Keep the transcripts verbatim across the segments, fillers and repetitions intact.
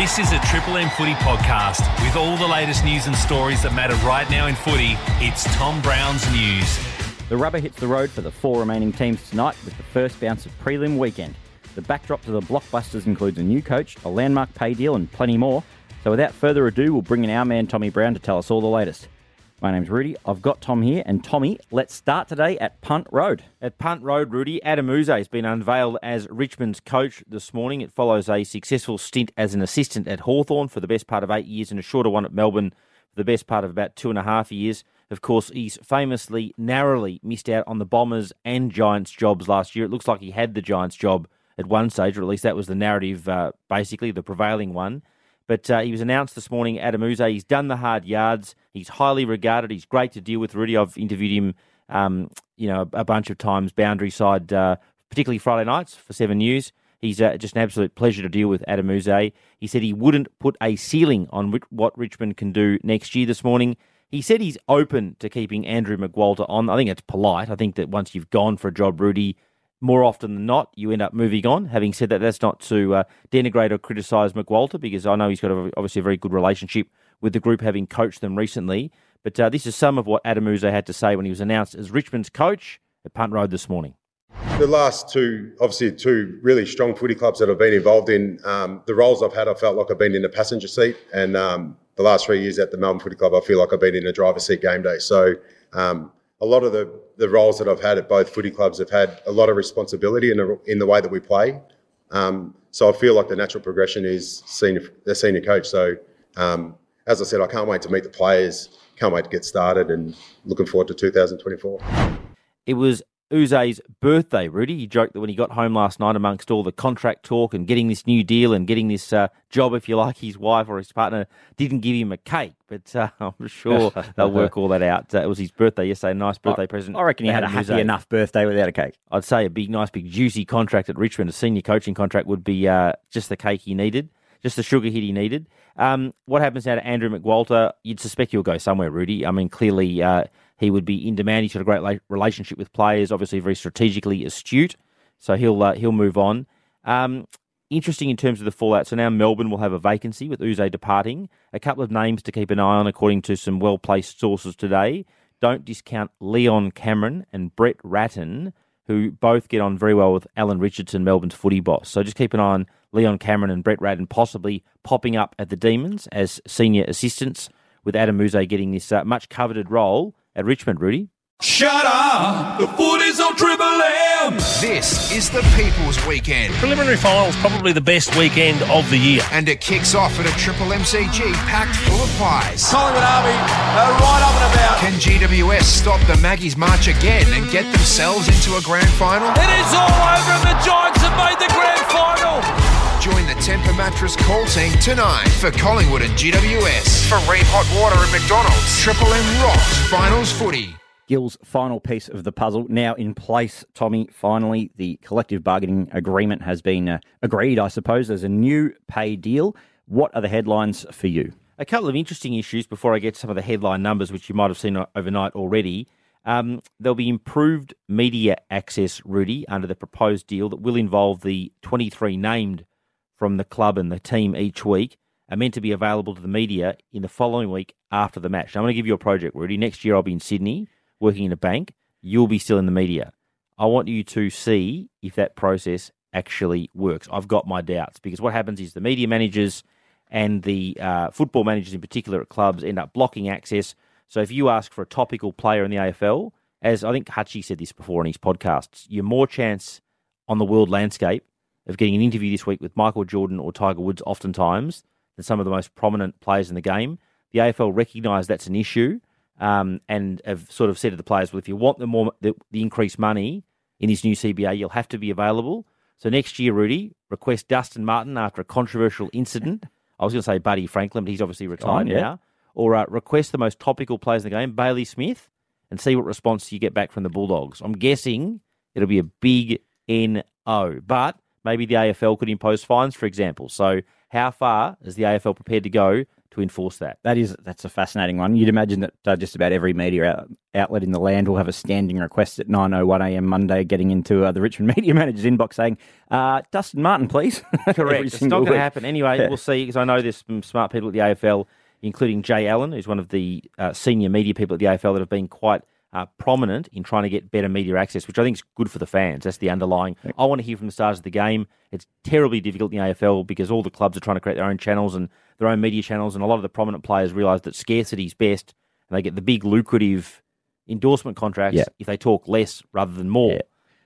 This is a Triple M Footy podcast with all the latest news and stories that matter right now in footy. It's Tom Browne's News. The rubber hits the road for the four remaining teams tonight with the first bounce of prelim weekend. The backdrop to the blockbusters includes a new coach, a landmark pay deal and plenty more. So without further ado, we'll bring in our man Tommy Browne to tell us all the latest. My name's Rudy. I've got Tom here. And Tommy, let's start today at Punt Road. At Punt Road, Rudy, Adem Yze has been unveiled as Richmond's coach this morning. It follows a successful stint as an assistant at Hawthorn for the best part of eight years and a shorter one at Melbourne for the best part of about two and a half years. Of course, he's famously narrowly missed out on the Bombers and Giants jobs last year. It looks like he had the Giants job at one stage, or at least that was the narrative, uh, basically, the prevailing one. But uh, he was announced this morning, Adem Yze. He's done the hard yards. He's highly regarded. He's great to deal with, Rudy. I've interviewed him, um, you know, a bunch of times, boundary side, uh, particularly Friday nights for Seven News. He's uh, just an absolute pleasure to deal with, Adem Yze. He said he wouldn't put a ceiling on what Richmond can do next year this morning. He said he's open to keeping Andrew McQualter on. I think it's polite. I think that once you've gone for a job, Rudy, more often than not, you end up moving on. Having said that, that's not to uh, denigrate or criticise McQualter, because I know he's got a, obviously a very good relationship with the group, having coached them recently. But uh, this is some of what Adem Yze had to say when he was announced as Richmond's coach at Punt Road this morning. The last two, obviously two really strong footy clubs that I've been involved in, um, the roles I've had, I felt like I've been in the passenger seat. And um, the last three years at the Melbourne Footy Club, I feel like I've been in a driver's seat game day. So um, a lot of the The roles that I've had at both footy clubs have had a lot of responsibility in the, in the way that we play. Um, so I feel like the natural progression is senior, the senior coach. So um, as I said, I can't wait to meet the players, can't wait to get started, and looking forward to two thousand twenty-four. It was Yze's birthday, Rudy. He joked that when he got home last night, amongst all the contract talk and getting this new deal and getting this uh, job, if you like, his wife or his partner didn't give him a cake. But uh, I'm sure they'll work all that out. Uh, it was his birthday yesterday, a nice birthday I, present. I reckon he had a happy Yze. enough birthday without a cake. I'd say a big, nice, big, juicy contract at Richmond, a senior coaching contract, would be uh, just the cake he needed, just the sugar hit he needed. Um, what happens now to Andrew McQualter? You'd suspect he'll go somewhere, Rudy. I mean, clearly... Uh, He would be in demand. He's got a great relationship with players, obviously very strategically astute. So he'll uh, he'll move on. Um, interesting in terms of the fallout. So now Melbourne will have a vacancy with Yze departing. A couple of names to keep an eye on according to some well-placed sources today. Don't discount Leon Cameron and Brett Ratton, who both get on very well with Alan Richardson, Melbourne's footy boss. So just keep an eye on Leon Cameron and Brett Ratton possibly popping up at the Demons as senior assistants, with Adem Yze getting this uh, much-coveted role at Richmond, Rudy. Shut up! The foot is on Triple M! This is the People's Weekend. Preliminary finals, probably the best weekend of the year. And it kicks off at a Triple M C G packed full of pies. Collingwood Army are right up and about. Can G W S stop the Maggies' march again and get themselves into a grand final? It is all over and the Giants have made the grand final! Join the Temper Mattress call team tonight for Collingwood and G W S. For Reed Hot Water and McDonald's, Triple M rocks finals footy. Gil's final piece of the puzzle now in place, Tommy. Finally, the collective bargaining agreement has been uh, agreed, I suppose. There's a new pay deal. What are the headlines for you? A couple of interesting issues before I get to some of the headline numbers, which you might have seen overnight already. Um, there'll be improved media access, Rudy, under the proposed deal that will involve the twenty-three named from the club and the team each week, are meant to be available to the media in the following week after the match. Now, I'm going to give you a project, Rudy. Next year I'll be in Sydney working in a bank. You'll be still in the media. I want you to see if that process actually works. I've got my doubts, because what happens is the media managers and the uh, football managers in particular at clubs end up blocking access. So if you ask for a topical player in the A F L, as I think Hutchie said this before in his podcasts, you're more chance on the world landscape of getting an interview this week with Michael Jordan or Tiger Woods oftentimes than some of the most prominent players in the game. The A F L recognise that's an issue um, and have sort of said to the players, well, if you want the more the, the increased money in this new C B A, you'll have to be available. So next year, Rudy, request Dustin Martin after a controversial incident. I was going to say Buddy Franklin, but he's obviously retired oh, yeah. now. Or uh, request the most topical players in the game, Bailey Smith, and see what response you get back from the Bulldogs. I'm guessing it'll be a big N O, but... Maybe the A F L could impose fines, for example. So how far is the A F L prepared to go to enforce that. That is, that's a fascinating one. You'd imagine that uh, just about every media out, outlet in the land will have a standing request at nine oh one a.m. Monday getting into uh, the Richmond media manager's inbox saying, uh, Dustin Martin, please. Correct. It's not going to happen. Anyway, yeah. We'll see, because I know there's some smart people at the A F L, including Jay Allen, who's one of the uh, senior media people at the A F L that have been quite uh, prominent in trying to get better media access, which I think is good for the fans. That's the underlying. Okay. I want to hear from the stars of the game. It's terribly difficult in the A F L because all the clubs are trying to create their own channels and their own media channels, and a lot of the prominent players realise that scarcity is best, and they get the big lucrative endorsement contracts yeah. if they talk less rather than more. Yeah.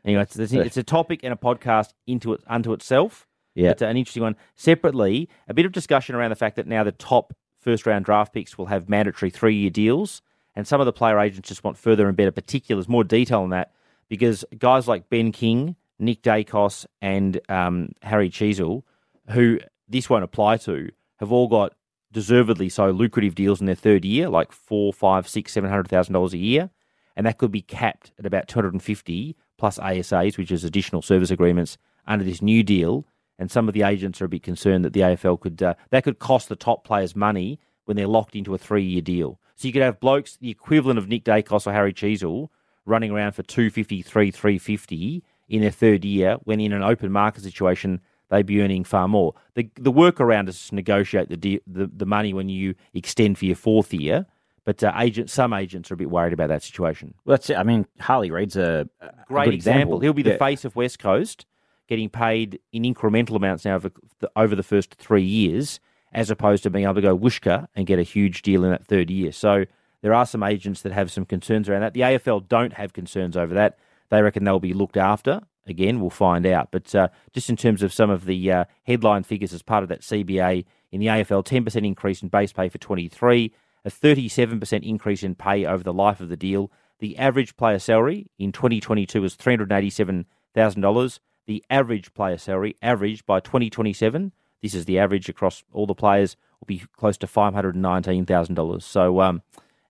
Anyway, it's, it's a topic and a podcast into it, unto itself. Yeah. It's an interesting one. Separately, a bit of discussion around the fact that now the top first-round draft picks will have mandatory three-year deals, and some of the player agents just want further and better particulars, more detail on that, because guys like Ben King, Nick Daicos, and um, Harry Sheezel, who this won't apply to, have all got deservedly so lucrative deals in their third year, like four, five, six, seven hundred thousand dollars a year, and that could be capped at about two hundred and fifty plus A S As, which is additional service agreements under this new deal. And some of the agents are a bit concerned that the A F L could uh, that could cost the top players money when they're locked into a three-year deal. So you could have blokes the equivalent of Nick Daicos or Harry Sheezel running around for two fifty, three, three fifty in their third year, when in an open market situation they'd be earning far more. The the workaround is to negotiate the de- the, the money when you extend for your fourth year. But uh, agent, some agents are a bit worried about that situation. Well, that's it. I mean, Harley Reid's a, a great good example. example. He'll be the yeah. face of West Coast, getting paid in incremental amounts now over the, over the first three years, as opposed to being able to go whooshka and get a huge deal in that third year. So there are some agents that have some concerns around that. The A F L don't have concerns over that. They reckon they'll be looked after. Again, we'll find out. But uh, just in terms of some of the uh, headline figures as part of that C B A, in the A F L, ten percent increase in base pay for twenty-three, a thirty-seven percent increase in pay over the life of the deal. The average player salary in twenty twenty-two was three hundred eighty-seven thousand dollars. The average player salary, average by twenty twenty-seven, this is the average across all the players, will be close to five hundred nineteen thousand dollars. So um,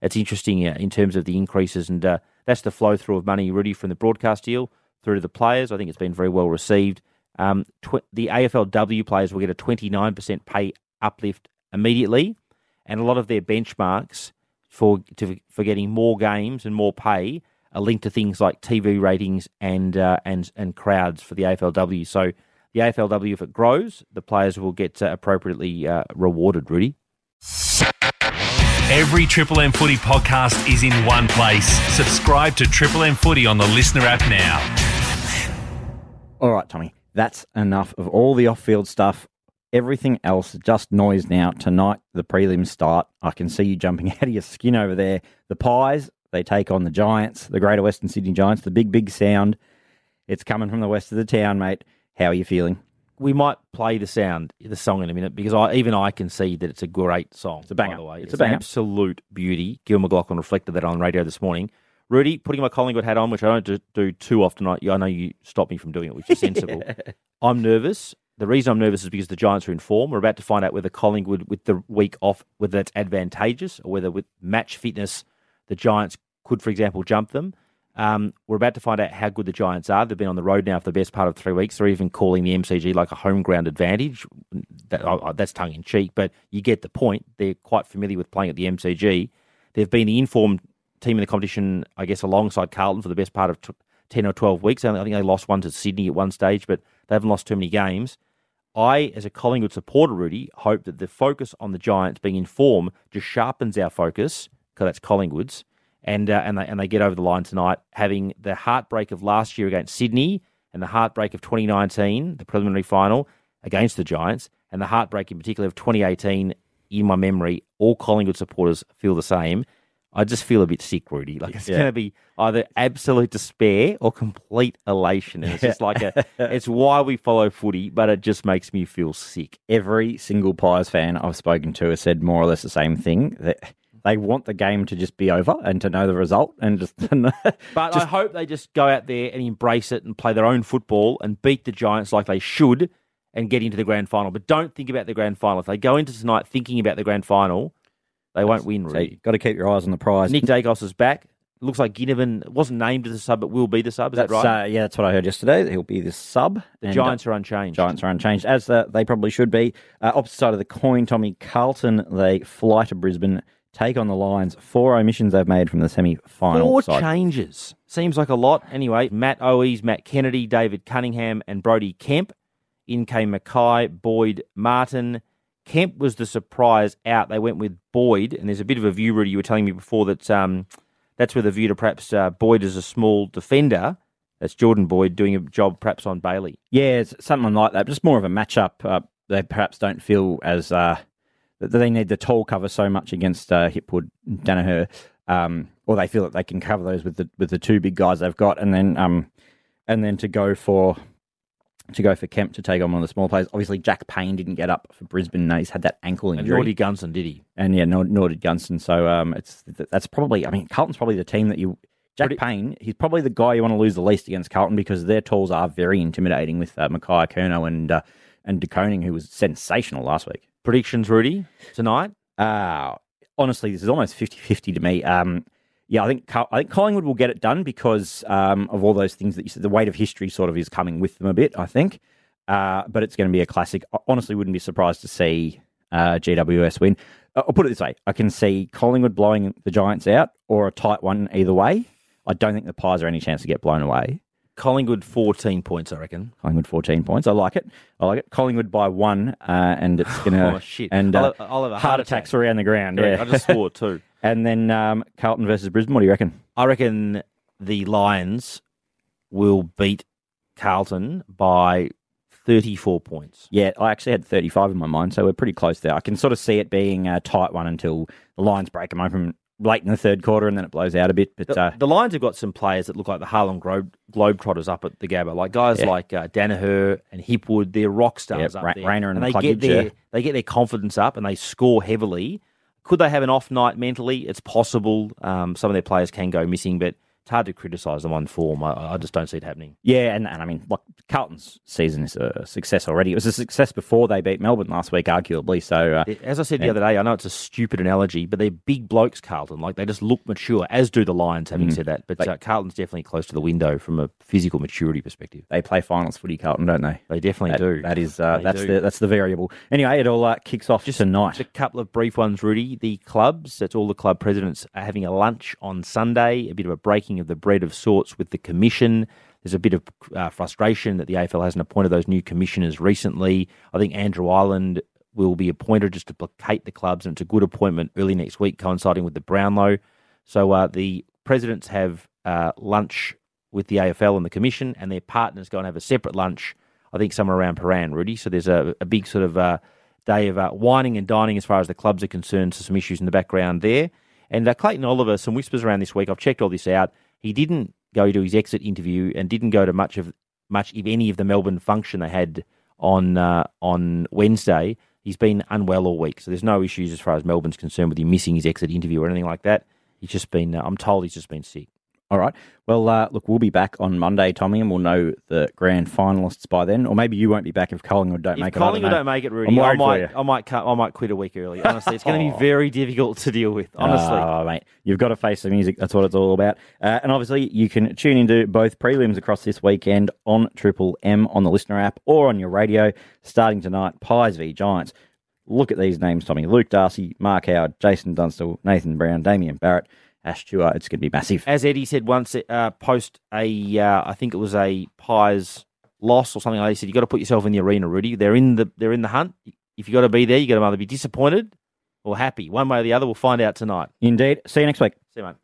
it's interesting uh, in terms of the increases, and uh, that's the flow-through of money, really, from the broadcast deal through to the players. I think it's been very well received. Um, tw- the A F L W players will get a twenty-nine percent pay uplift immediately, and a lot of their benchmarks for to, for getting more games and more pay are linked to things like T V ratings and uh, and and crowds for the A F L W. So the A F L W, if it grows, the players will get uh, appropriately uh, rewarded, Rudy. Every Triple M Footy podcast is in one place. Subscribe to Triple M Footy on the Listener app now. All right, Tommy, that's enough of all the off-field stuff. Everything else, just noise now. Tonight, the prelims start. I can see you jumping out of your skin over there. The Pies, they take on the Giants, the Greater Western Sydney Giants, the big, big sound. It's coming from the west of the town, mate. How are you feeling? We might play the sound, the song in a minute, because I, even I can see that it's a great song. It's a banger. By the way. It's, it's a banger. An absolute beauty. Gil McLaughlin reflected that on radio this morning. Rudy, putting my Collingwood hat on, which I don't do too often. I, I know you stopped me from doing it, which is sensible. yeah. I'm nervous. The reason I'm nervous is because the Giants are in form. We're about to find out whether Collingwood, with the week off, whether that's advantageous or whether with match fitness, the Giants could, for example, jump them. Um, we're about to find out how good the Giants are. They've been on the road now for the best part of three weeks. They're even calling the M C G like a home ground advantage. That, oh, that's tongue-in-cheek, but you get the point. They're quite familiar with playing at the M C G. They've been the informed team in the competition, I guess, alongside Carlton for the best part of t- ten or twelve weeks. I think they lost one to Sydney at one stage, but they haven't lost too many games. I, as a Collingwood supporter, Rudy, hope that the focus on the Giants being in form just sharpens our focus, because that's Collingwood's, and uh, and they and they get over the line tonight, having the heartbreak of last year against Sydney and the heartbreak of twenty nineteen, the preliminary final against the Giants, and the heartbreak in particular of twenty eighteen. In my memory, all Collingwood supporters feel the same. I just feel a bit sick, Rudy. Like it's yeah. going to be either absolute despair or complete elation. And it's just like a, it's why we follow footy, but it just makes me feel sick. Every single Pies fan I've spoken to has said more or less the same thing. That they want the game to just be over and to know the result. and just. And but just, I hope they just go out there and embrace it and play their own football and beat the Giants like they should and get into the grand final. But don't think about the grand final. If they go into tonight thinking about the grand final, they won't win, really. So you've got to keep your eyes on the prize. Nick Daicos is back. looks like Ginnivan wasn't named as the sub, but will be the sub. Is that's, that right? Uh, yeah, that's what I heard yesterday. He'll be the sub. The and Giants uh, are unchanged. Giants are unchanged, as uh, they probably should be. Uh, opposite side of the coin, Tommy, Carlton, they fly to Brisbane, take on the Lions. Four omissions they've made from the semi-final Four side. changes. Seems like a lot. Anyway, Matt Owies, Matt Kennedy, David Cunningham and Brody Kemp. In came Mackay, Boyd Martin. Kemp was the surprise out. They went with Boyd, and there's a bit of a view, Rudy, you were telling me before, that um, that's with a view to perhaps uh, Boyd as a small defender. That's Jordan Boyd doing a job perhaps on Bailey. Yeah, it's something like that. Just more of a matchup. Uh, they perhaps don't feel as... Uh, they need the tall cover so much against uh, Hipwood, Danaher, um, or they feel that they can cover those with the with the two big guys they've got, and then um, and then to go for... to go for Kemp to take on one of the small players. Obviously, Jack Payne didn't get up for Brisbane. He's had that ankle injury. And Nordy Gunson, did he? And yeah, Nord- Nordy Gunson. So um, it's that's probably, I mean, Carlton's probably the team that you, Jack Pretty, Payne, he's probably the guy you want to lose the least against Carlton because their tools are very intimidating with uh, Mackay, Kurnow and, uh, and De Koning, who was sensational last week. Predictions, Rudy, tonight? Uh, honestly, this is almost fifty-fifty to me. Um, Yeah, I think I think Collingwood will get it done because um, of all those things that you said. The weight of history sort of is coming with them a bit, I think. Uh, but it's going to be a classic. I honestly wouldn't be surprised to see uh, G W S win. I'll put it this way. I can see Collingwood blowing the Giants out or a tight one either way. I don't think the Pies are any chance to get blown away. Collingwood fourteen points, I reckon. Collingwood fourteen points. I like it. I like it. Collingwood by one, uh, and it's gonna. Oh shit! And uh, I'll have, I'll have a heart, heart attacks attack. around the ground. Yeah, yeah. I just swore too. And then um, Carlton versus Brisbane. What do you reckon? I reckon the Lions will beat Carlton by thirty-four points. Yeah, I actually had thirty-five in my mind, so we're pretty close there. I can sort of see it being a tight one until the Lions break them open late in the third quarter, and then it blows out a bit. But the, uh, the Lions have got some players that look like the Harlem Glo- Globetrotters up at the Gabba, like guys yeah. like uh, Danaher and Hipwood. They're rock stars yeah, up Ra- there. Rainer and, and the they get their yeah. they get their confidence up, and they score heavily. Could they have an off night mentally? It's possible. Um, some of their players can go missing, but it's hard to criticise them on form. I, I just don't see it happening. Yeah, and, and I mean, look, Carlton's season is a success already. It was a success before they beat Melbourne last week, arguably. So, uh, as I said yeah. the other day, I know it's a stupid analogy, but they're big blokes, Carlton. Like, they just look mature, as do the Lions, having mm. said that. But they, uh, Carlton's definitely close to the window from a physical maturity perspective. They play finals footy, Carlton, don't they? They definitely that, do. That is, uh, that's, do. The, that's the variable. Anyway, it all uh, kicks off just tonight. Just a couple of brief ones, Rudy. The clubs, that's all the club presidents, are having a lunch on Sunday, a bit of a breaking of the bread of sorts with the commission. There's a bit of uh, frustration that the A F L hasn't appointed those new commissioners recently. I think Andrew Ireland will be appointed just to placate the clubs, and it's a good appointment early next week, coinciding with the Brownlow. So uh, the presidents have uh, lunch with the A F L and the commission, and their partners go and have a separate lunch, I think somewhere around Paran, Rudy. So there's a, a big sort of uh, day of uh, wining and dining as far as the clubs are concerned, so some issues in the background there. And uh, Clayton Oliver, some whispers around this week, I've checked all this out, he didn't go to his exit interview and didn't go to much, of much if any, of the Melbourne function they had on uh, on Wednesday. He's been unwell all week, so there's no issues as far as Melbourne's concerned with him missing his exit interview or anything like that. He's just been, uh, I'm told he's just been sick. All right. Well, uh, look, we'll be back on Monday, Tommy, and we'll know the grand finalists by then. Or maybe you won't be back if Collingwood don't if make it. If Collingwood don't make it, Rudy, I might, I might, cut, I might quit a week early. Honestly, it's going to be very difficult to deal with. Honestly, oh mate, you've got to face the music. That's what it's all about. Uh, and obviously, you can tune into both prelims across this weekend on Triple M on the Listener app or on your radio. Starting tonight, Pies v Giants. Look at these names, Tommy: Luke Darcy, Mark Howard, Jason Dunstall, Nathan Brown, Damien Barrett, Ash Stewart. It's going to be massive. As Eddie said once, uh, post a, uh, I think it was a Pies loss or something like that, he said, you've got to put yourself in the arena, Rudy. They're in the they're in the hunt. If you've got to be there, you've got to either be disappointed or happy. One way or the other, we'll find out tonight. Indeed. See you next week. See you, mate.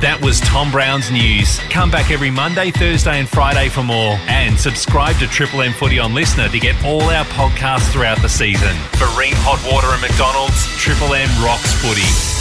That was Tom Browne's News. Come back every Monday, Thursday and Friday for more. And subscribe to Triple M Footy on Listener to get all our podcasts throughout the season. For Ream, Hot Water and McDonald's, Triple M rocks footy.